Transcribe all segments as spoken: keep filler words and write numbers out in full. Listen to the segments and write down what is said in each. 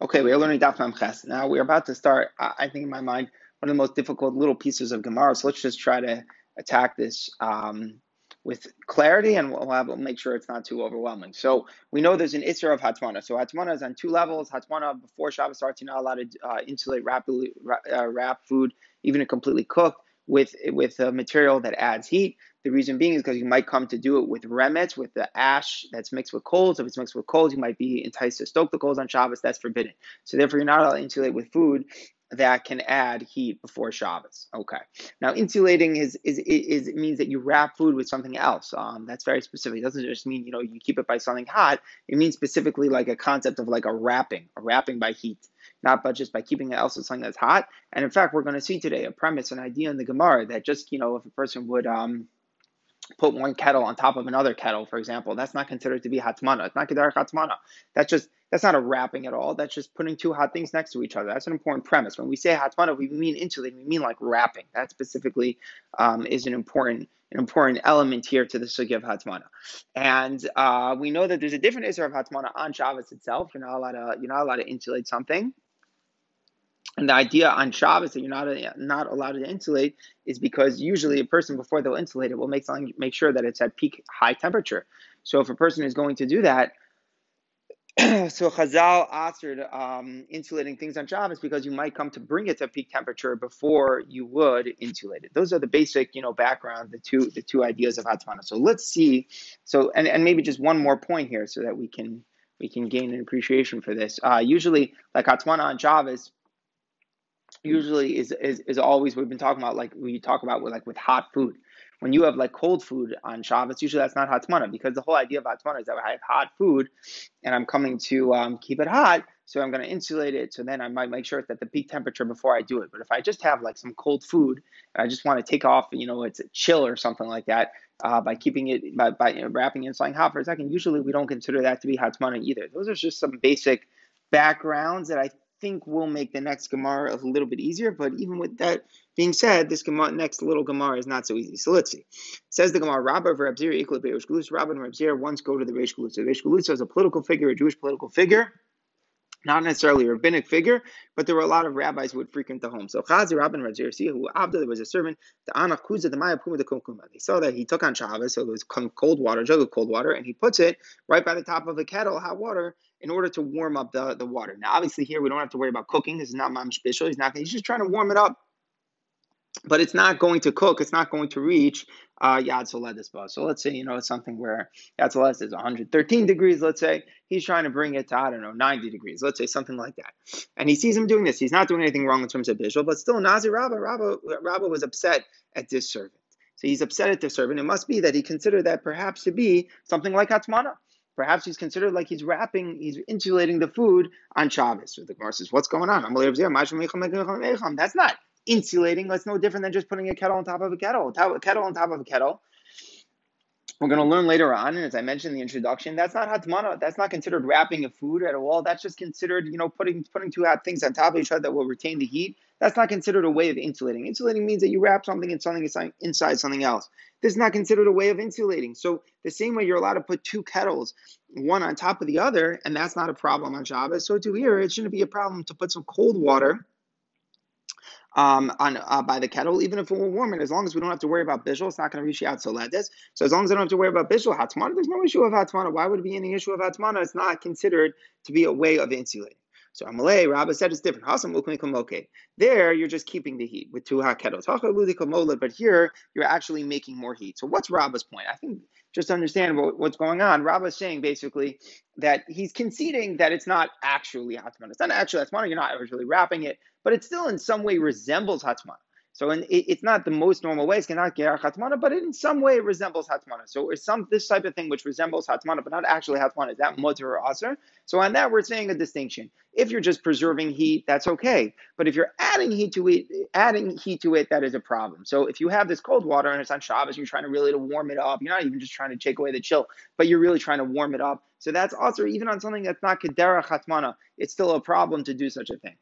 Okay, we are learning Daf Memches. Now we're about to start, I think in my mind, one of the most difficult little pieces of Gemara. So let's just try to attack this um, with clarity, and we'll, have, we'll make sure it's not too overwhelming. So we know there's an Isra of Hatmana. So Hatmana is on two levels. Hatmana before Shabbos starts, you're not allowed to uh, insulate, wrap, uh, wrap food, even if completely cooked, with with a material that adds heat. The reason being is because you might come to do it with remetz, with the ash that's mixed with coals. If it's mixed with coals, you might be enticed to stoke the coals on Shabbos. That's forbidden. So therefore, you're not allowed to insulate with food that can add heat before Shabbos. Okay. Now, insulating is is is it means that you wrap food with something else. Um, that's very specific. It doesn't just mean, you know, you keep it by something hot. It means specifically like a concept of like a wrapping, a wrapping by heat, not but just by keeping it else with something that's hot. And in fact, we're going to see today a premise, an idea in the Gemara that just, you know, if a person would um. put one kettle on top of another kettle, for example, that's not considered to be hatmana. It's not kedar hatmana. That's just, that's not a wrapping at all. That's just putting two hot things next to each other. That's an important premise. When we say hatmana, we mean insulating. We mean like wrapping. That specifically um, is an important an important element here to the sugya of hatmana. And uh, we know that there's a different isra of hatmana on Shabbos itself. You're not allowed to you're not allowed to insulate something. And the idea on Shabbos that you're not not allowed to insulate is because usually a person, before they'll insulate it, will make something, make sure that it's at peak high temperature. So if a person is going to do that, so Chazal assured um, insulating things on Shabbos because you might come to bring it to peak temperature before you would insulate it. Those are the basic, you know, background, the two the two ideas of Hatmana. So let's see. So and, and maybe just one more point here so that we can we can gain an appreciation for this. Uh, usually, like Hatmana on Shabbos. Usually is, is is always we've been talking about, like we talk about with like with hot food. When you have like cold food on Shabbos, usually that's not hatmana, because the whole idea of hatmana is that I have hot food and I'm coming to um, keep it hot, so I'm going to insulate it. So then I might make sure it's at the peak temperature before I do it. But if I just have like some cold food and I just want to take off, you know, it's a chill or something like that, uh, by keeping it by by you know, wrapping it in something hot for a second, usually we don't consider that to be hatmana either. Those are just some basic backgrounds that I think will make the next Gemara a little bit easier, but even with that being said, this Gemara, next little Gemara is not so easy. So let's see. It says the Gemara, Rabba and Reb Zira equal to Reish Galus. Rabba and Reb Zira once go to the Reish Galus. So Reish Galus was a political figure, a Jewish political figure, not necessarily a rabbinic figure, but there were a lot of rabbis who would frequent the home. So Chazi, Rabba and Reb Zira, who Abda, there was a servant, the Anach Kuza, the Maya Puma, the Kumkuma. They saw that he took on Shabbos, so it was cold water, a jug of cold water, and he puts it right by the top of a kettle, hot water, in order to warm up the, the water. Now, obviously here, we don't have to worry about cooking. This is not Mamish Bishul. He's not, he's just trying to warm it up. But it's not going to cook. It's not going to reach uh, Yad Soledesba. So let's say, you know, it's something where Yad Soledesba is one hundred thirteen degrees, let's say. He's trying to bring it to, I don't know, ninety degrees. Let's say something like that. And he sees him doing this. He's not doing anything wrong in terms of Bishul, but still, Nazi Rabbah, Rabbah, Rabbah was upset at this servant. So he's upset at the servant. It must be that he considered that perhaps to be something like Hatmana. Perhaps he's considered like he's wrapping, he's insulating the food on Shabbos. So the Gemara says, what's going on? That's not insulating. That's no different than just putting a kettle on top of a kettle, a kettle on top of a kettle. We're going to learn later on, and as I mentioned in the introduction, that's not hatmana. That's not considered wrapping a food at all. That's just considered, you know, putting putting two hot things on top of each other that will retain the heat. That's not considered a way of insulating. Insulating means that you wrap something in something inside something else. This is not considered a way of insulating. So the same way you're allowed to put two kettles, one on top of the other, and that's not a problem on Shabbos, so to here, it shouldn't be a problem to put some cold water Um, on uh, by the kettle, even if it were warm, and as long as we don't have to worry about bishul, it's not going to reach out. So let this. So as long as I don't have to worry about bishul hatmana, there's no issue of hatmana. Why would it be any issue of hatmana? It's not considered to be a way of insulating. So Amalei, Rabbah said it's different. There, you're just keeping the heat with two hot kettles. But here, you're actually making more heat. So what's Rabbah's point? I think just to understand what, what's going on, Rabbah's saying basically that he's conceding that it's not actually hatmana. It's not actually hatmana. You're not really wrapping it, but it still in some way resembles hatmana. So in, it, it's not the most normal way. It's not Ge'ar Hatmana, but in some way it resembles Hatmana. So it's some this type of thing which resembles Hatmana, but not actually Hatmana. Is that Mutar or Asr? So on that, we're saying a distinction. If you're just preserving heat, that's okay. But if you're adding heat to it, adding heat to it, that is a problem. So if you have this cold water and it's on Shabbos, you're trying to really to warm it up. You're not even just trying to take away the chill, but you're really trying to warm it up. So that's also, even on something that's not Kedera Hatmana, it's still a problem to do such a thing.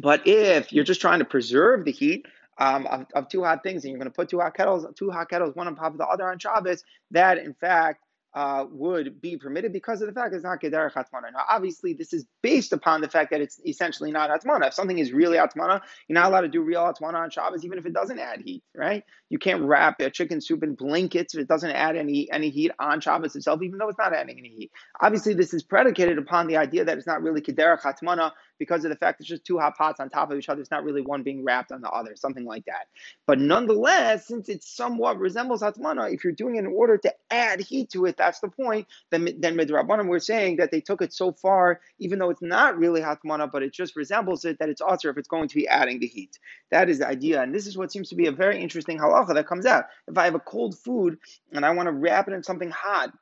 But if you're just trying to preserve the heat um, of, of two hot things, and you're going to put two hot kettles, two hot kettles, one on top of the other on Shabbos, that in fact uh, would be permitted because of the fact it's not Gederach Atmana. Now, obviously, this is based upon the fact that it's essentially not Atmana. If something is really Atmana, you're not allowed to do real Atmana on Shabbos, even if it doesn't add heat, right? You can't wrap a chicken soup in blankets if it doesn't add any, any heat on Shabbos itself, even though it's not adding any heat. Obviously, this is predicated upon the idea that it's not really Gederach Atmana because of the fact it's just two hot pots on top of each other. It's not really one being wrapped on the other, something like that. But nonetheless, since it somewhat resembles Atmana, if you're doing it in order to add heat to it, that's the point. Then, then Midrabanan, we're saying that they took it so far, even though it's not really Hatmana, but it just resembles it, that it's also if it's going to be adding the heat. That is the idea. And this is what seems to be a very interesting halacha that comes out. If I have a cold food and I want to wrap it in something hot,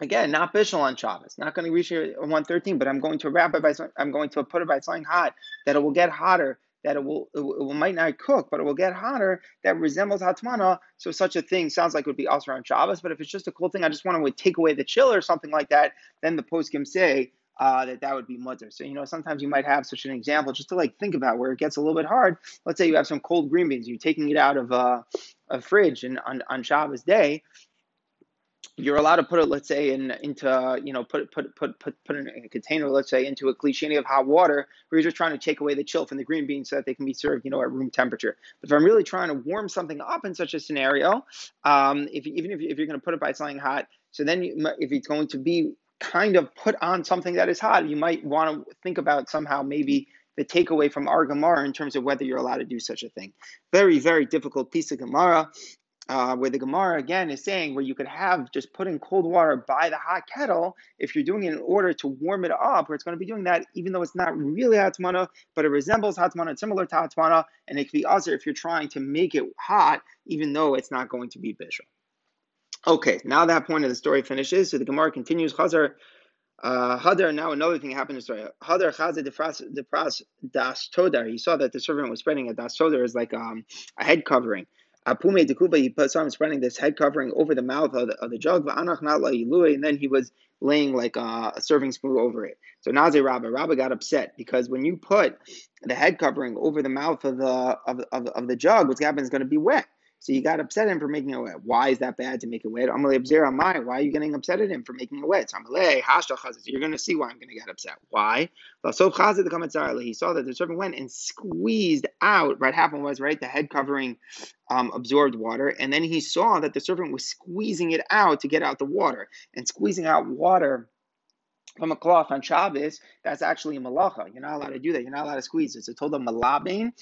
again, not Bishul on Shabbos, not going to reach here one thirteen, but I'm going to wrap it by, I'm going to put it by something hot, that it will get hotter, that it will, it will, it might not cook, but it will get hotter, that resembles Hatmana. So such a thing sounds like it would be also on Shabbos, but if it's just a cool thing, I just want to take away the chill or something like that, then the poskim say uh, that that would be mutter. So, you know, sometimes you might have such an example just to like think about where it gets a little bit hard. Let's say you have some cold green beans, you're taking it out of uh, a fridge and on, on Shabbos day, you're allowed to put it, let's say, in into you know put put put put put in a container, let's say, into a klishini of hot water, where you're just trying to take away the chill from the green beans so that they can be served, you know, at room temperature. But if I'm really trying to warm something up in such a scenario, um, if even if, if you're going to put it by something hot, so then you, if it's going to be kind of put on something that is hot, you might want to think about somehow maybe the takeaway from our Gemara in terms of whether you're allowed to do such a thing. Very, very difficult piece of Gemara. Uh, where the Gemara, again, is saying where you could have just putting cold water by the hot kettle if you're doing it in order to warm it up, where it's going to be doing that even though it's not really Hatmana, but it resembles Hatmana, it's similar to Hatmana, and it could be also if you're trying to make it hot even though it's not going to be Bishul. Okay, now that point of the story finishes, so the Gemara continues, Chazar, Uh, Hadar, now another thing happened in the story. Hadar Chaza Defras Das Todar. He saw that the servant was spreading a Das Todar is like um, a head covering. Apume Dekuba, he put some spreading this head covering over the mouth of the, of the jug, and then he was laying like a, a serving spoon over it. So Nazi Rabba, Rabba got upset because when you put the head covering over the mouth of the of of, of the jug, what's happening is going to be wet. So you got upset at him for making it wet. Why is that bad to make it wet? Amalei Abzir Amai. Why are you getting upset at him for making it wet? So Amalei Hashta Chazit. You're going to see why I'm going to get upset. Why? Lasov Chazit the Kamatzarli. He saw that the serpent went and squeezed out. What happened was, right, the head covering um, absorbed water, and then he saw that the serpent was squeezing it out to get out the water, and squeezing out water from a cloth on Shabbos, that's actually a malacha. You're not allowed to do that. You're not allowed to squeeze it. So told them malabin.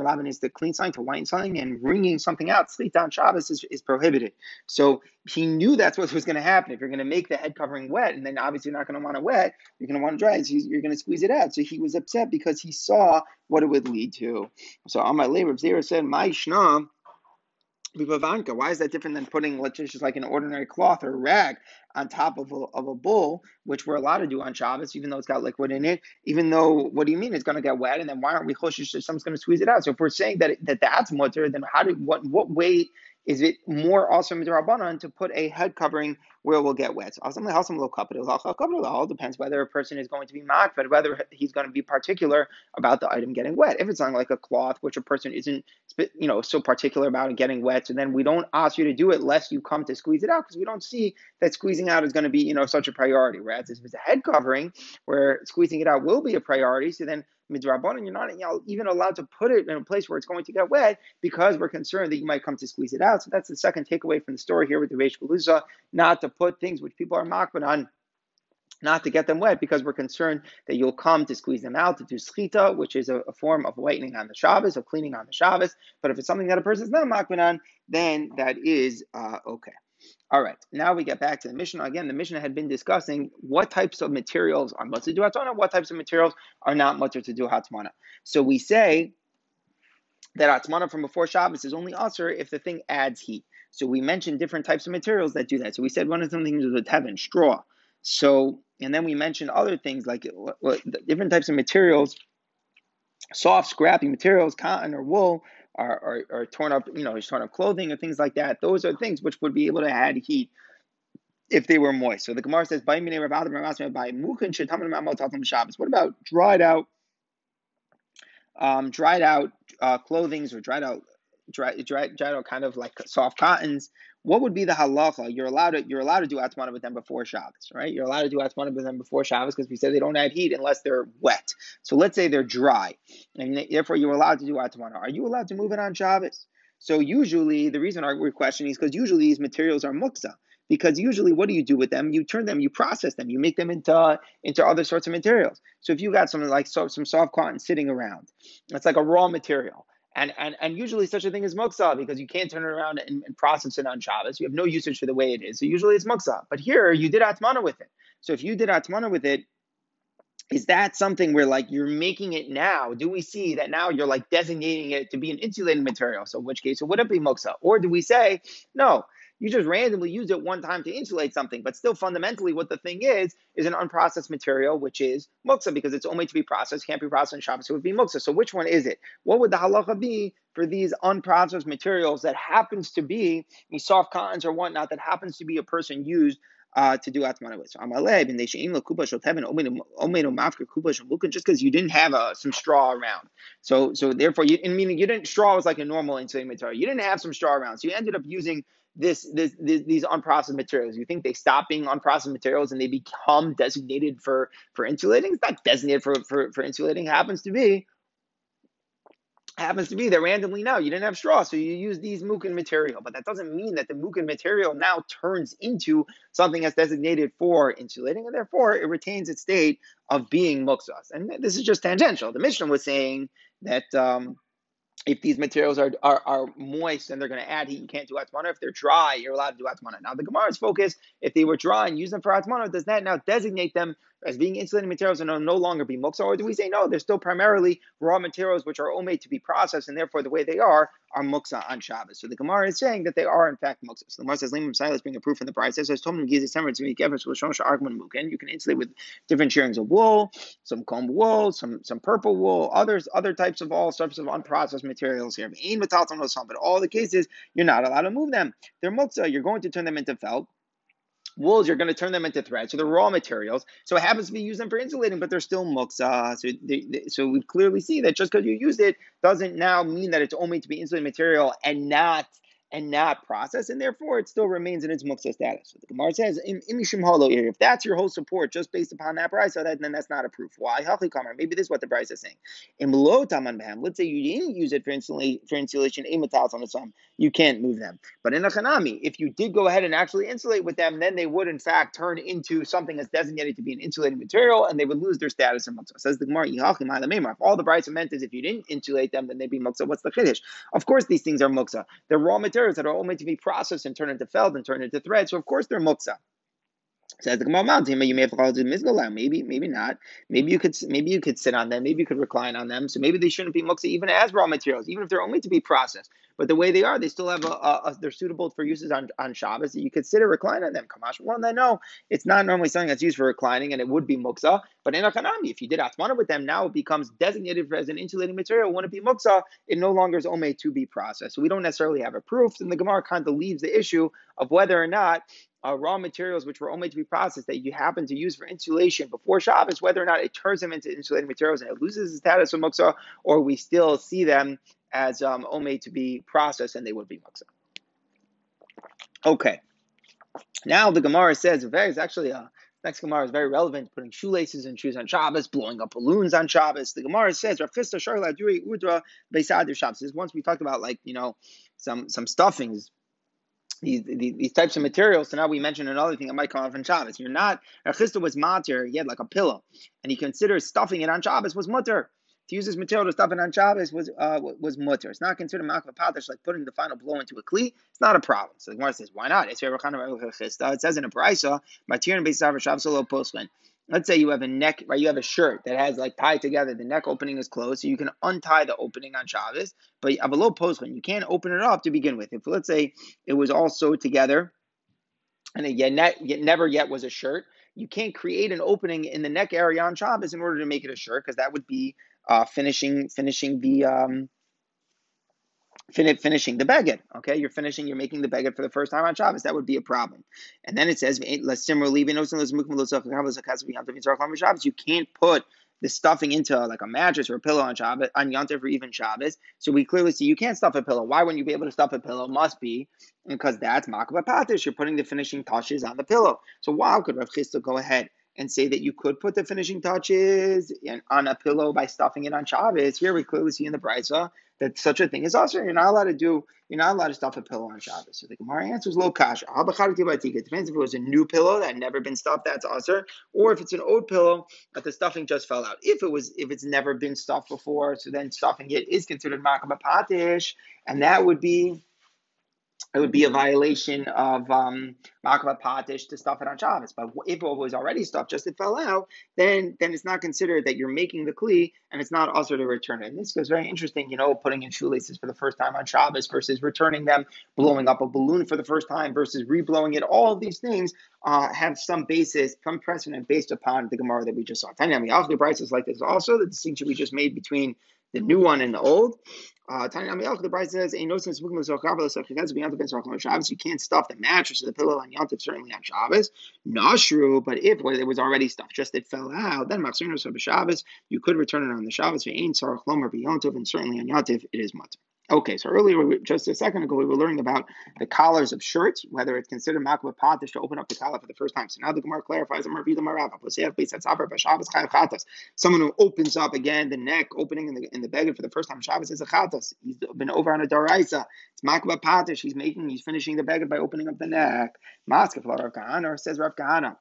Malabin is to clean something, to whiten something, and wringing something out, sleet on Shabbos is, is prohibited. So he knew that's what was going to happen. If you're going to make the head covering wet, and then obviously you're not going to want it wet, you're going to want it dry, so you're going to squeeze it out. So he was upset because he saw what it would lead to. So on my labor, Zera said, my shnam, why is that different than putting, let's just like an ordinary cloth or rag on top of a, of a bowl, which we're allowed to do on Shabbos, even though it's got liquid in it, even though, what do you mean it's going to get wet? And then why aren't we choshish that someone's going to squeeze it out? So if we're saying that that that's mutter, then how do, what, what way is it more also midrabanan to put a head covering where it will get wet? So it all depends whether a person is going to be mocked, but whether he's going to be particular about the item getting wet. If it's something like a cloth, which a person isn't, you know, so particular about and getting wet, so then we don't ask you to do it lest you come to squeeze it out, because we don't see that squeezing out is going to be, you know, such a priority. Whereas if it's a head covering where squeezing it out will be a priority, so then midrabanan, you're not, you know, even allowed to put it in a place where it's going to get wet because we're concerned that you might come to squeeze it out. So that's the second takeaway from the story here with the Reish Galuza, not to put things which people are machbed on, not to get them wet because we're concerned that you'll come to squeeze them out, to do schita, which is a, a form of whitening on the Shabbos, of cleaning on the Shabbos. But if it's something that a person's not machbed on, then that is uh, okay. All right, now we get back to the Mishnah. Again, the Mishnah had been discussing what types of materials are mutter to do Hatmana, what types of materials are not mutter to do Hatmana. So we say that Hatmana from before Shabbos is only usher if the thing adds heat. So we mentioned different types of materials that do that. So we said one of the things was tevin, straw. So, and then we mentioned other things like different types of materials, soft, scrappy materials, cotton or wool, Are, are, are torn up, you know, torn up clothing or things like that. Those are things which would be able to add heat if they were moist. So the Gemara says, what about dried out, um, dried out uh, clothings or dried out, dried, dried, dried out kind of like soft cottons? what would be the halacha? You're allowed to you're allowed to do atmana with them before Shabbos, right? You're allowed to do atmana with them before Shabbos because we said they don't add heat unless they're wet. So let's say they're dry, and therefore you're allowed to do atmana. Are you allowed to move it on Shabbos? So usually the reason we're questioning is because usually these materials are muksa. Because usually what do you do with them? You turn them, you process them, you make them into into other sorts of materials. So if you got something like so, some soft cotton sitting around, it's like a raw material. And, and and usually such a thing is muksa because you can't turn it around and, and process it on Shabbos. You have no usage for the way it is. So usually it's muksa. But here you did atmana with it. So if you did atmana with it, is that something where like you're making it now? Do we see that now you're like designating it to be an insulating material? So in which case it wouldn't be muksa. Or do we say, no, you just randomly used it one time to insulate something, but still fundamentally what the thing is, is an unprocessed material, which is muksa, because it's only to be processed, can't be processed in Shabbos, so it would be muksa. So which one is it? What would the halacha be for these unprocessed materials that happens to be, these soft cottons or whatnot, that happens to be a person used uh, to do atmana with? So amaleh ben deisheim lo kuba shel tevin omedo mafka kuba shel lukin, just because you didn't have uh, some straw around. So so therefore, you, and meaning you didn't, straw was like a normal insulating material. You didn't have some straw around, so you ended up using This, this, this, these unprocessed materials. You think they stop being unprocessed materials and they become designated for, for insulating? It's not designated for, for, for insulating. It happens to be, happens to be that randomly now you didn't have straw, so you use these mukin material. But that doesn't mean that the mukin material now turns into something that's designated for insulating, and therefore it retains its state of being muksas. And this is just tangential. The Mishnah was saying that. Um, If these materials are, are are moist and they're going to add heat, you can't do atmana. If they're dry, you're allowed to do atmana. Now, the Gemara's focus, if they were dry and use them for atmana, does that now designate them as being insulating materials and no longer be muksa? Or do we say, no, they're still primarily raw materials which are omade to be processed, and therefore the way they are are muksa on Shabbos? So the Gemara is saying that they are, in fact, muksa. So the Gemara says, Limam Silas bring a proof in the price. It says, Tom Giza Semerits, you can insulate with different shearings of wool, some comb wool, some some purple wool, others, other types of all sorts of unprocessed materials. materials here, but all the cases, you're not allowed to move them. They're muksa, you're going to turn them into felt. Wools, you're going to turn them into thread. So they're raw materials. So it happens to be used them for insulating, but they're still muksa. So, they, they, so we clearly see that just because you used it doesn't now mean that it's only to be insulating material and not and not processed, and therefore it still remains in its muksa status. So the Gemara says, if that's your whole support just based upon that price, so that, then that's not a proof. Why? Maybe this is what the price is saying. Let's say you didn't use it for insulation, you can't move them. But in a chanami, if you did go ahead and actually insulate with them, then they would in fact turn into something that's designated to be an insulating material, and they would lose their status in muksa. Says the Gemara, if all the price meant is if you didn't insulate them, then they'd be muksa. What's the chiddush? Of course these things are muksa. They're raw material that are all made to be processed and turned into felt and turned into thread. So of course they're muksa. Says the Gemara, maybe, maybe not. Maybe you could, maybe you could sit on them. Maybe you could recline on them. So maybe they shouldn't be muksa even as raw materials, even if they're only to be processed. But the way they are, they still have a, a, a they're suitable for uses on on Shabbos. You could sit or recline on them. Kamash, well, then no, it's not normally something that's used for reclining, and it would be muksa. But in a chanami, if you did atmana with them, now it becomes designated for, as an insulating material. When it be muksa, it no longer is omei to be processed. So we don't necessarily have a proof, and the Gemara kind of leaves the issue of whether or not uh, raw materials which were omei to be processed that you happen to use for insulation before Shabbos, whether or not it turns them into insulating materials and it loses its status of muksa, or we still see them as um, omei to be processed, and they would be muksa. Okay. Now the Gemara says, there's actually a, next Gemara is very relevant, putting shoelaces and shoes on Shabbos, blowing up balloons on Shabbos. The Gemara says, once we talked about, like, you know, some, some stuffings, These, these, these types of materials. So now we mention another thing that might come off on Shabbos. You're not, Rechista was mater, he had like a pillow, and he considered stuffing it on Shabbos was mutter. To use this material to stuff it on Shabbos was uh, was mutter. It's not considered makvapatash, like putting the final blow into a kli. It's not a problem. So the Gemara says, why not? It says in a brayso, matir and beisav Shabbos lo poslen. Let's say you have a neck, right? You have a shirt that has like tied together. The neck opening is closed, so you can untie the opening on Shabbos. But below postlin, you can't open it up to begin with. If let's say it was all sewed together, and it yet, ne- yet never yet was a shirt, you can't create an opening in the neck area on Shabbos in order to make it a shirt, because that would be uh, finishing finishing the. Um, Fin- finishing the baguette, okay? You're finishing, you're making the baguette for the first time on Shabbos. That would be a problem. And then it says, you can't put the stuffing into like a mattress or a pillow on Shabbos, on Yom Tov, or even Shabbos. So we clearly see you can't stuff a pillow. Why wouldn't you be able to stuff a pillow? Must be because that's makabel patish. You're putting the finishing touches on the pillow. So why could Rav Chisda go ahead and say that you could put the finishing touches in, on a pillow by stuffing it on Shabbos? Here we clearly see in the Brisa that such a thing is also, you're not allowed to do, you're not allowed to stuff a pillow on Shabbos. So the Gemara answers, lo kasha. It depends if it was a new pillow that had never been stuffed, that's aser, or if it's an old pillow that the stuffing just fell out. If it was, if it's never been stuffed before, so then stuffing it is considered makabel patish, and that would be, it would be a violation of um, makabel patish to stuff it on Shabbos. But if it was already stuffed, just it fell out, then then it's not considered that you're making the kli, and it's not also to return it. And this goes very interesting, you know, putting in shoelaces for the first time on Shabbos versus returning them, blowing up a balloon for the first time versus reblowing it. All of these things uh, have some basis, some precedent based upon the Gemara that we just saw. Tanya Mi'alcha Brises like this also, the distinction we just made between the new one and the old. Uh, the Bride says, you can't stuff the mattress or the pillow on Yom Tov, certainly on Shabbos. Not true, but if it was already stuffed, just it fell out, then you could return it on the Shabbos, and certainly on Yom Tov, it is mutter. Okay, so earlier, just a second ago, we were learning about the collars of shirts, whether it's considered makabel patish to open up the collar for the first time. So now the Gemara clarifies, someone who opens up again the neck, opening in the in the beged for the first time, Shabbos is a chatas. He's been over on a daraisa. It's makabel patish. He's making, he's finishing the beged by opening up the neck. Maskef Rav Kahana, says Rav Kahana.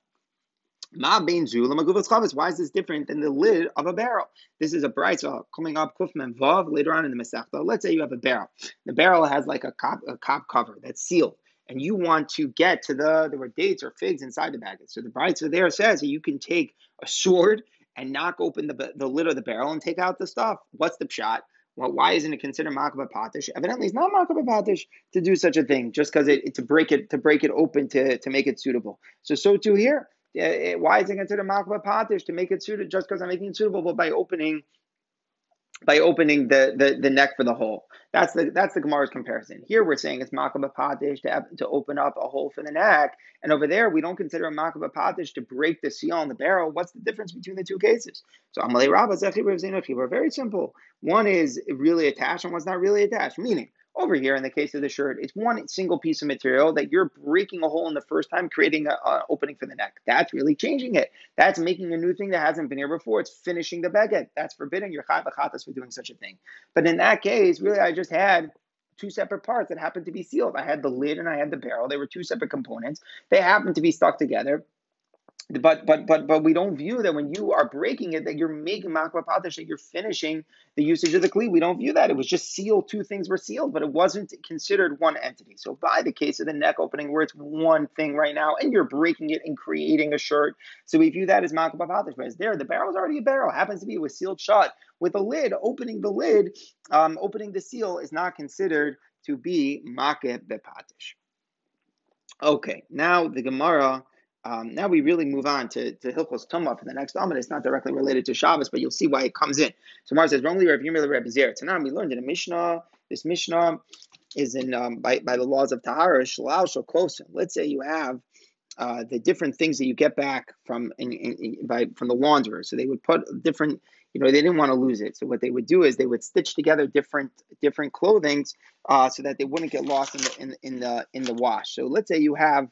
Ma bein zu lemaguvos chavis. Why is this different than the lid of a barrel? This is a brisa coming up kuf mem vav later on in the Masechta. Let's say you have a barrel. The barrel has like a cop a cop cover that's sealed, and you want to get to the there were dates or figs inside the bag. So the brisa there says that you can take a sword and knock open the the lid of the barrel and take out the stuff. What's the pshat? Well, why isn't it considered makabel patish? Evidently, it's not makabel patish to do such a thing just because it, it to break it to break it open to to make it suitable. So so too here. It, why is it considered makabel patish to make it suited just because I'm making it suitable, but by opening by opening the, the, the neck for the hole? That's the that's the Gemara's comparison. Here we're saying it's makabel patish to, to open up a hole for the neck, and over there we don't consider a makabel patish to break the seal on the barrel. What's the difference between the two cases? So Amalei Rabbah Zechi Rav Zina Akiva, very simple. One is really attached and one's not really attached, meaning over here, in the case of the shirt, it's one single piece of material that you're breaking a hole in the first time, creating an opening for the neck. That's really changing it. That's making a new thing that hasn't been here before. It's finishing the beged. That's forbidden. You're chai v'chatas for doing such a thing. But in that case, really, I just had two separate parts that happened to be sealed. I had the lid and I had the barrel. They were two separate components. They happened to be stuck together. But but but but we don't view that when you are breaking it that you're making makabel patish, that you're finishing the usage of the kli. We don't view that. It was just sealed. Two things were sealed, but it wasn't considered one entity. So by the case of the neck opening, where it's one thing right now, and you're breaking it and creating a shirt, so we view that as makabel patish. Whereas there, the barrel is already a barrel. It happens to be it was sealed shut with a lid. Opening the lid, um, opening the seal is not considered to be makabel patish. Okay, now the Gemara. Um, now we really move on to, to Hilchos Tumah for the next Amud. It's not directly related to Shabbos, but you'll see why it comes in. So Mar says, Rambli Rav Yirmiyah Rav Zera. Tanan, we learned in a Mishnah. This Mishnah is in um, by, by the laws of Tahara, Shalal Shalkosin. Let's say you have uh, the different things that you get back from in, in, in, by from the launderer. So they would put different, you know, they didn't want to lose it. So what they would do is they would stitch together different different clothings uh, so that they wouldn't get lost in the in, in the in the wash. So let's say you have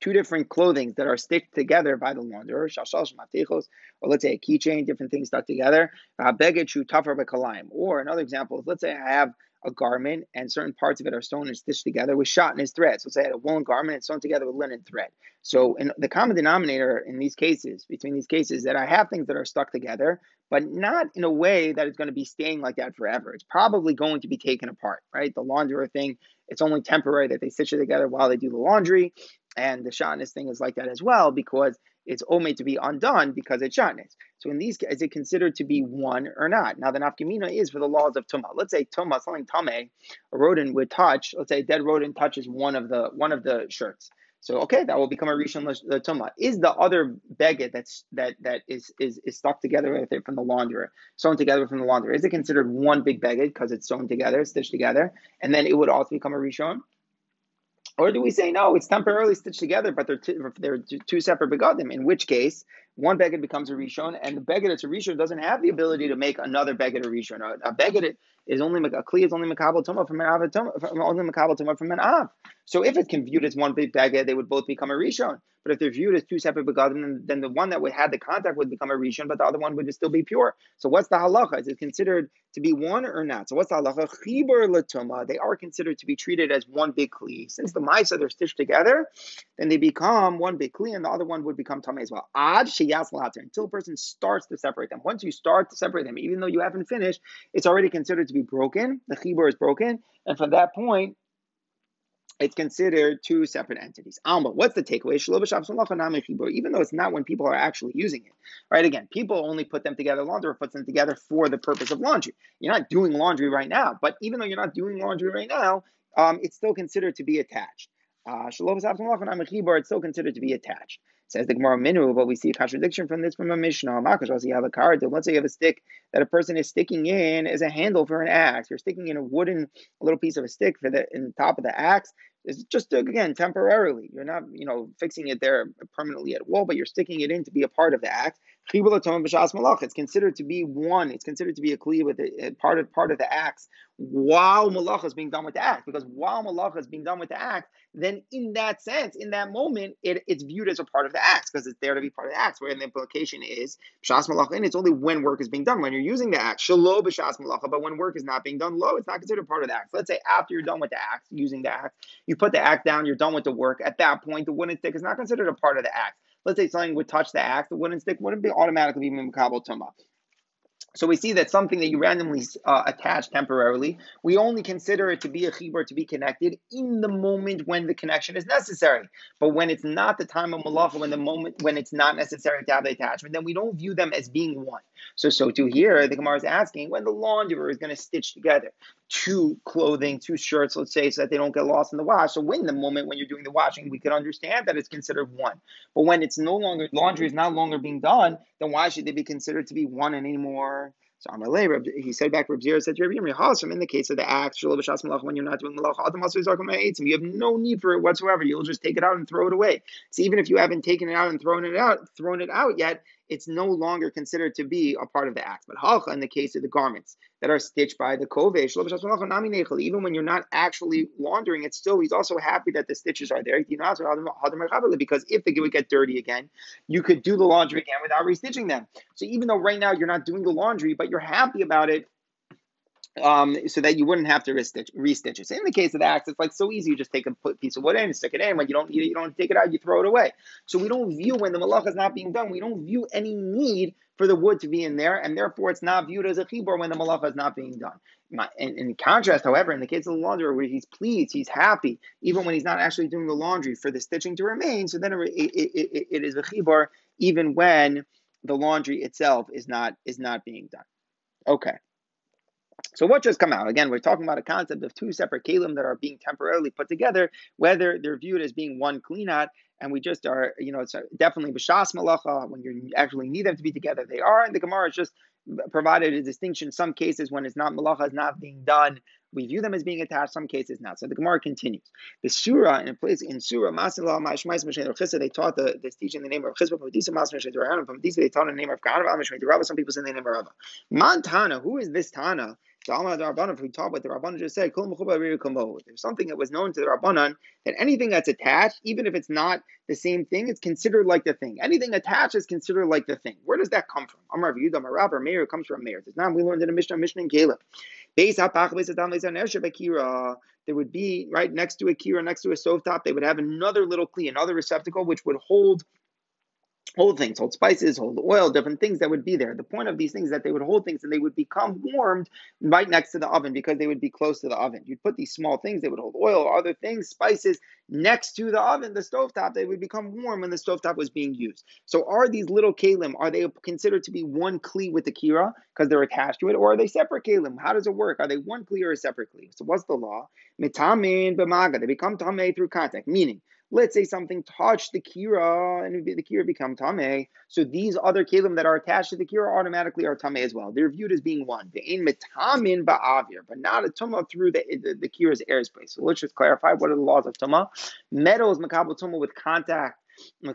two different clothings that are stitched together by the launderer, or let's say a keychain, different things stuck together. Or another example is, let's say I have a garment and certain parts of it are sewn and stitched together with shot and his thread. So let's say I had a woolen garment and sewn together with linen thread. So in the common denominator in these cases, between these cases, that I have things that are stuck together, but not in a way that it's going to be staying like that forever. It's probably going to be taken apart, right? The launderer thing, it's only temporary that they stitch it together while they do the laundry. And the shatnez thing is like that as well, because it's omit to be undone because it's shatnez. So in these cases, is it considered to be one or not? Now the nafkamina is for the laws of tumah. Let's say tumah, something tameh, a rodent would touch. Let's say a dead rodent touches one of the one of the shirts. So okay, that will become a rishon l'tumah. Is the other beged that's that that is is is stuck together with it from the launderer, sewn together from the launderer? Is it considered one big beged because it's sewn together, stitched together, and then it would also become a rishon? Or do we say, no, it's temporarily stitched together, but they're two, they're two separate begadim, in which case one beged becomes a rishon, and the beged that's a rishon doesn't have the ability to make another beged a rishon. A beged is only, a kli is only makabel tuma from an av, only makabel tuma from an av. So if it can be viewed as one big beged, they would both become a rishon. But if they're viewed as two separate begadim, then, then the one that would had the contact would become a rishon, but the other one would still be pure. So what's the halacha? Is it considered to be one or not? So what's the halacha? Chibur l'tuma. They are considered to be treated as one big kli. Since the ma'isa they're stitched together, then they become one big kli, and the other one would become tamei as well. Ad sheyas l'hater, until a person starts to separate them. Once you start to separate them, even though you haven't finished, it's already considered to be broken. The chibur is broken, and from that point, it's considered two separate entities. Alma, what's the takeaway? Even though it's not when people are actually using it. Right, again, people only put them together, laundry or puts them together for the purpose of laundry. You're not doing laundry right now, but even though you're not doing laundry right now, um, it's still considered to be attached. Uh, it's still considered to be attached. Says the Gemara Minu, but we see a contradiction from this from a Mishnah. Let's say you have a stick that a person is sticking in as a handle for an axe. You're sticking in a wooden little piece of a stick for the in the top of the axe. It's just, again, temporarily. You're not, you know, fixing it there permanently at a wall, but you're sticking it in to be a part of the axe. It's considered to be one. It's considered to be a kli with a, a part of part of the axe while malacha is being done with the axe. Because while malacha is being done with the axe, then in that sense, in that moment, it, it's viewed as a part of the axe because it's there to be part of the axe. Where the implication is, b'shas malacha, and it's only when work is being done, when you're using the axe. Shelo b'shas malacha, but when work is not being done, lo, it's not considered part of the axe. Let's say after you're done with the axe, using the axe, you put the axe down, you're done with the work. At that point, the wooden stick is not considered a part of the axe. Let's say something would touch the axe, the wooden stick wouldn't be automatically even makabel tuma. So we see that something that you randomly uh, attach temporarily, we only consider it to be a chibur, to be connected in the moment when the connection is necessary. But when it's not the time of malacha, when the moment when it's not necessary to have the attachment, then we don't view them as being one. So, so to here, the Gemara is asking when the launderer is going to stitch together two clothing, two shirts, let's say, so that they don't get lost in the wash. So when the moment when you're doing the washing, we can understand that it's considered one. But when it's no longer, laundry is no longer being done, then why should they be considered to be one anymore? So Amalei, he said back, Reb Zira said to Reb Yirmiyah, in the case of the axe, when you're not doing malacha, you have no need for it whatsoever. You'll just take it out and throw it away. So even if you haven't taken it out and thrown it out, thrown it out yet, it's no longer considered to be a part of the axe. But halcha in the case of the garments that are stitched by the koveh, even when you're not actually laundering it, still he's also happy that the stitches are there. Because if they would get dirty again, you could do the laundry again without restitching them. So even though right now you're not doing the laundry, but you're happy about it, Um, so that you wouldn't have to restitch, restitch it. So in the case of the axe, it's like so easy. You just take a piece of wood in and stick it in. When you don't need it, you don't take it out, you throw it away. So we don't view when the malacha is not being done, we don't view any need for the wood to be in there, and therefore it's not viewed as a chibur when the malacha is not being done. In, in contrast, however, in the case of the launderer, where he's pleased, he's happy, even when he's not actually doing the laundry, for the stitching to remain, so then it, it, it, it is a chibur even when the laundry itself is not is not being done. Okay. So what just come out? Again, we're talking about a concept of two separate kalim that are being temporarily put together, whether they're viewed as being one klinat, and we just are, you know, it's definitely b'shas malacha, when you actually need them to be together, they are, and the Gemara has just provided a distinction. Some cases when it's not malacha, is not being done, we view them as being attached, some cases not. So the Gemara continues. The Surah, in a place in Surah, they taught the, this teaching in the name of Chisba, they taught in the name of Ka'anah, some people say in the name of Rava. Mantana, who is this Tana? If we taught what the Rabbanan just said, there's something that was known to the Rabbanan that anything that's attached, even if it's not the same thing, it's considered like the thing. Anything attached is considered like the thing. Where does that come from? Amar Rav Yehuda, Amar Rava, Meir comes from Meir. It's not we learned in a Mishnah, Mishnah and Caleb. There would be right next to a kira, next to a stove top, they would have another little kli, another receptacle which would hold. Hold things, hold spices, hold oil, different things that would be there. The point of these things is that they would hold things and they would become warmed right next to the oven because they would be close to the oven. You'd put these small things, they would hold oil or other things, spices, next to the oven, the stovetop. They would become warm when the stovetop was being used. So are these little kalim, are they considered to be one kli with the kira because they're attached to it, or are they separate kalim? How does it work? Are they one kli or a separate kli? So what's the law? Mitamin b'maga, they become tamei through contact, meaning let's say something touched the kira and the kira become tameh. So these other kelim that are attached to the kira automatically are tameh as well. They're viewed as being one. Ve'ein metamin ba'avir, but not a tumah through the, the, the kira's airspace. So let's just clarify, what are the laws of tumah? Metal is makabel tumah with contact.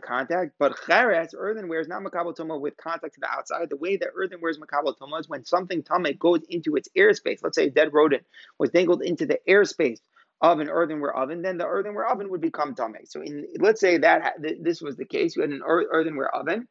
Contact, but cheres, earthenware, is not makabel tumah with contact to the outside. The way that earthenware is makabel tumah is when something tumah goes into its airspace. Let's say a dead rodent was dangled into the airspace of an earthenware oven, then the earthenware oven would become tumah. So, in, let's say that this was the case, you had an earthenware oven,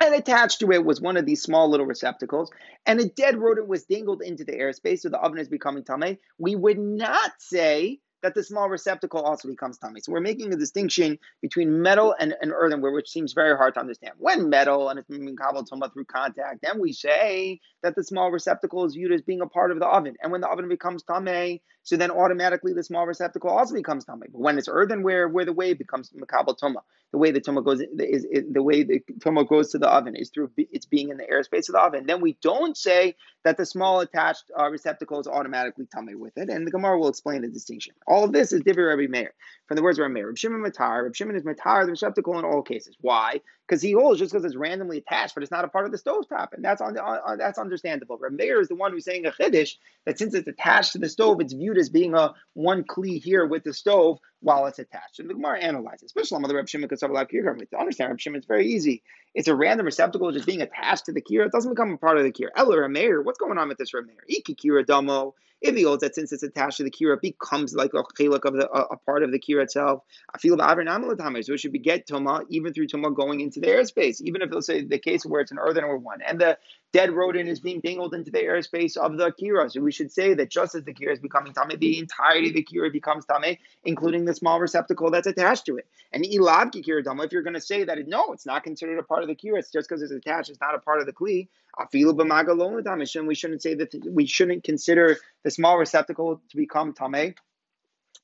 and attached to it was one of these small little receptacles, and a dead rodent was dangled into the airspace, so the oven is becoming tumah. We would not say that the small receptacle also becomes tummy. So we're making a distinction between metal and, and earthenware, which seems very hard to understand. When metal and it's makabel tumah through contact, then we say that the small receptacle is viewed as being a part of the oven. And when the oven becomes tummy, so then automatically the small receptacle also becomes tummy. But when it's earthenware, where the way becomes makabel tumah, the way the tumah goes is, is the way the tumah goes to the oven is through it's being in the airspace of the oven. Then we don't say that the small attached uh, receptacle is automatically tummy with it. And the Gemara will explain the distinction. All of this is Divrei Rabbi Meir, from the words of Rabbi Meir. Rabbi Shimon Matar, Rabbi Shimon is Matar, the receptacle in all cases. Why? Because he holds just because it's randomly attached, but it's not a part of the stovetop, and that's on, on that's understandable. Rabbi Meir is the one who's saying a chiddush that since it's attached to the stove, it's viewed as being a one kli here with the stove while it's attached. And the Gemara analyzes, especially on the Rabbi Shimon Kasavalav Kira. To understand Rabbi Shimon, it's very easy. It's a random receptacle just being attached to the kira. It doesn't become a part of the kira. Ella Rabbi Meir, what's going on with this Rabbi Meir? Iki kira damo. If he holds that since it's attached to the kira, it becomes like a chiluk of the, a, a part of the kira itself. I feel the aver namal tamei, so it should beget tumah even through tumah going into the airspace. Even if it's the case where it's an earthenware one, and the dead rodent is being dangled into the airspace of the kira, so we should say that just as the kira is becoming tamei, the entirety of the kira becomes tamei, including the small receptacle that's attached to it. And ilav ki kira dama, if you're going to say that it, no, it's not considered a part of the kira, it's just because it's attached, it's not a part of the kli. I feel b'maga lo tamei, and we shouldn't say that we shouldn't consider the small receptacle to become tameh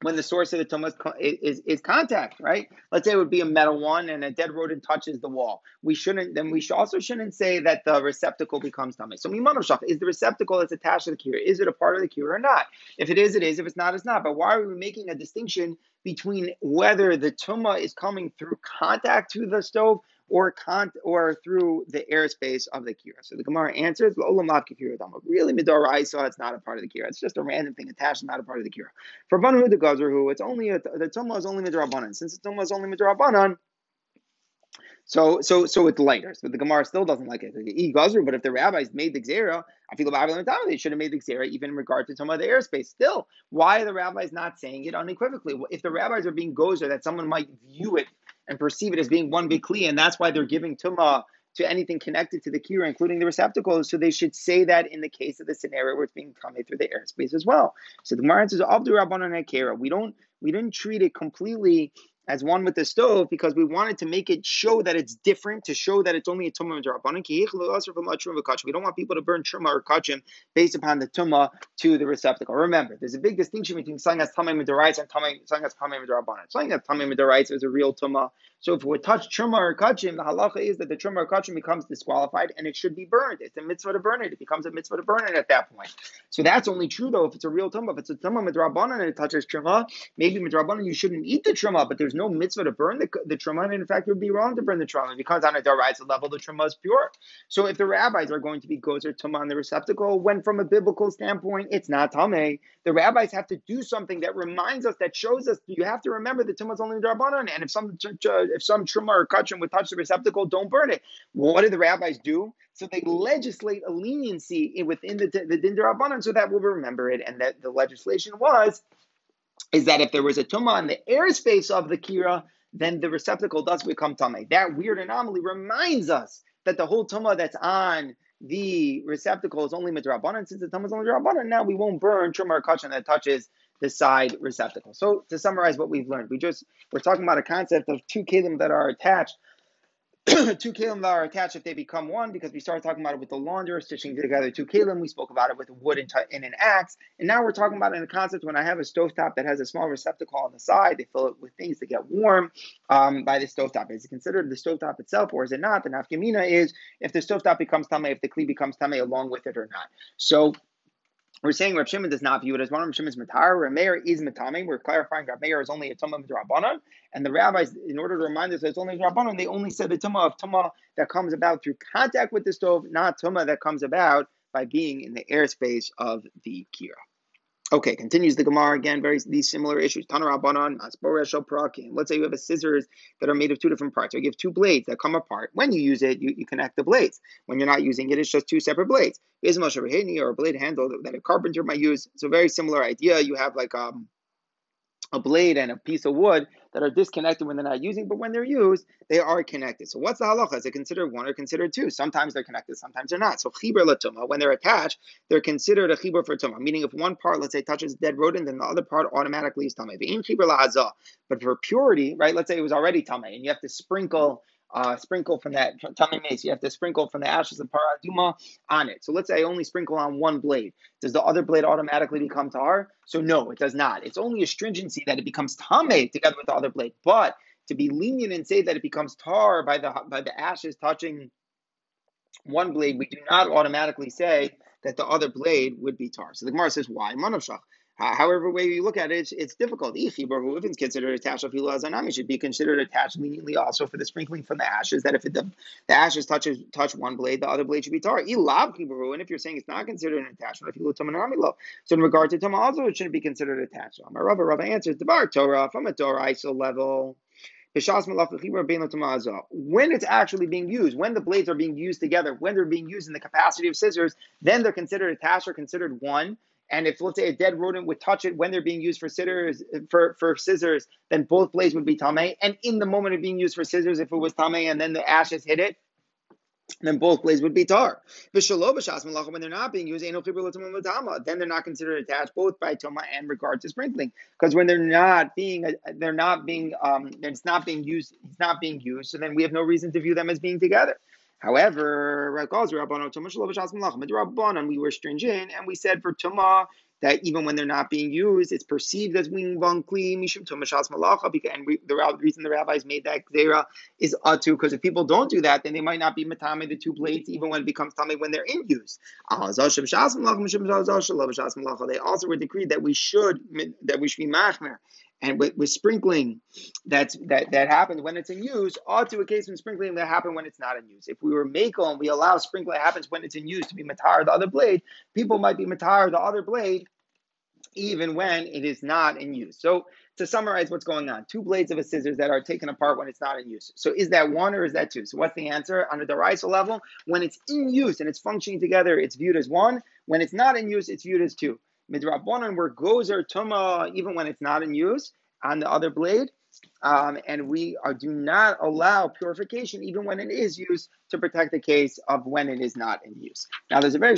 when the source of the tumah is, is, is contact, right? Let's say it would be a metal one and a dead rodent touches the wall. We shouldn't, then we should also shouldn't say that the receptacle becomes tameh. So mimonoshach, is the receptacle that's attached to the kira, is it a part of the kira or not? If it is, it is. If it's not, it's not. But why are we making a distinction between whether the tumah is coming through contact to the stove or con- or through the airspace of the kira? So the Gemara answers, L'olam lav ki kira dama. Really, midoraisa, it's not a part of the kira. It's just a random thing attached, not a part of the kira. For Banu the Gazerhu, it's only a, the tumah is only midrabanan. Since the tumah is only midrabanan, so so so it's lighter. So the Gemara still doesn't like it. E Gazerhu, but if the rabbis made the gzera, I feel they should have made the gzera even in regard to tumah the airspace. Still, why are the rabbis not saying it unequivocally? If the rabbis are being gozer that someone might view it and perceive it as being one big kli, and that's why they're giving tumah to anything connected to the kira, including the receptacles, so they should say that in the case of the scenario where it's being tameh through the airspace as well. So the Gemara says, "Avdu Rabbanan Hakera." We don't, we didn't treat it completely as one with the stove because we wanted to make it show that it's different, to show that it's only a tumah midrabanan. We don't want people to burn truma or kachim based upon the tumah to the receptacle. Remember, there's a big distinction between something that's tameh midaraisa and something that's tameh midrabanan. Something that's tameh midaraisa is a real tumah. So if we touch truma or kachim, the halacha is that the truma or kachim becomes disqualified and it should be burned. It's a mitzvah to burn it. It becomes a mitzvah to burn it at that point. So that's only true though if it's a real tumah. If it's a tumah midrabanan and it touches truma, maybe midrabanan you shouldn't eat the truma, but there's no mitzvah to burn the, the truma, and in fact it would be wrong to burn the truma because on a daraisa level the truma is pure. So if the rabbis are going to be gozer tumah on the receptacle, when from a biblical standpoint it's not tameh, the rabbis have to do something that reminds us, that shows us, you have to remember the tumah is only midrabanan, and if some if some truma or kachim would touch the receptacle, don't burn it. Well, what do the rabbis do? So they legislate a leniency within the, the din derabanan so that we'll remember it, and that the legislation was is that if there was a tumah in the airspace of the kira, then the receptacle does become tameh. That weird anomaly reminds us that the whole tumah that's on the receptacle is only midrabanan. Since the tumah is only midrabanan, now we won't burn truma or kachim that touches the side receptacle. So to summarize what we've learned, we just we're talking about a concept of two kelim that are attached. Two kelim that are attached if they become one, because we started talking about it with the launderer stitching together two kelim. We spoke about it with wood and, t- and an axe, and now we're talking about it in the concept when I have a stovetop that has a small receptacle on the side. They fill it with things that get warm um, by the stovetop. Is it considered the stovetop itself, or is it not? The nafkamina is if the stovetop becomes tameh, if the kli becomes tameh along with it or not. So We're saying Rav Shimon does not view it as one. Rav Shimon's matar. Rav Meir is matame. We're clarifying Rav Meir is only a tumah of Rabbanon. And the rabbis, in order to remind us that it's only Rabbanon, they only said the tumah of tumah that comes about through contact with the stove, not tumah that comes about by being in the airspace of the kira. Okay, continues the Gemara again, very these similar issues. Tana Rabbanan, Masboresh Prakim. Let's say you have a scissors that are made of two different parts, or you have two blades that come apart. When you use it, you, you connect the blades. When you're not using it, it's just two separate blades. Bismil Shabahini, or a blade handle that a carpenter might use. So very similar idea. You have like um, a blade and a piece of wood that are disconnected when they're not using, but when they're used, they are connected. So what's the halacha? Is it considered one or considered two? Sometimes they're connected, sometimes they're not. So chibur l'tumah, when they're attached, they're considered a chibur for tumah, meaning if one part, let's say, touches dead rodent, then the other part automatically is tameh. Ve'im chibur l'hazah. But for purity, right, let's say it was already tameh, and you have to sprinkle Uh, sprinkle from that tummy mace. You have to sprinkle from the ashes of Parah Aduma on it. So let's say I only sprinkle on one blade. Does the other blade automatically become tahar? So no, it does not. It's only astringency that it becomes tameh together with the other blade. But to be lenient and say that it becomes tahar by the by the ashes touching one blade, we do not automatically say that the other blade would be tahar. So the Gemara says, why? Manavshach. However way you look at it, it's difficult. If it's considered attached, it should be considered attached leniently also for the sprinkling from the ashes, that if it, the, the ashes touches, touch one blade, the other blade should be tar. And if you're saying it's not considered an attachment, so in regard to Tama also, it shouldn't be considered attached. My Rava, Rava answers, Devar Torah, from a Torah I S O level. When it's actually being used, when the blades are being used together, when they're being used in the capacity of scissors, then they're considered attached or considered one. And if, let's say, a dead rodent would touch it when they're being used for scissors, for, for scissors, then both blades would be tameh. And in the moment of being used for scissors, if it was tameh and then the ashes hit it, then both blades would be tar. When they're not being used, then they're not considered attached, both by toma and regard to sprinkling, because when they're not being, they're not being, um, it's not being used, it's not being used. So then we have no reason to view them as being together. However, we were stringent and we said for tumah that even when they're not being used, it's perceived as being unclean. And the reason the rabbis made that gzera is atu, because if people don't do that, then they might not be matame the two blades, even when it becomes tame when they're in use. They also were decreed that we should that we should be machmer. And with, with sprinkling, that's, that that happens when it's in use, or to a case when sprinkling that happens when it's not in use. If we were makel and we allow sprinkling that happens when it's in use to be matar the other blade, people might be matar the other blade even when it is not in use. So to summarize what's going on, two blades of a scissors that are taken apart when it's not in use. So is that one or is that two? So what's the answer? On a derisa level, when it's in use and it's functioning together, it's viewed as one. When it's not in use, it's viewed as two. Midrabbanan, where gozer tumah, even when it's not in use, on the other blade, um, and we are, do not allow purification, even when it is used, to protect the case of when it is not in use. Now, there's a very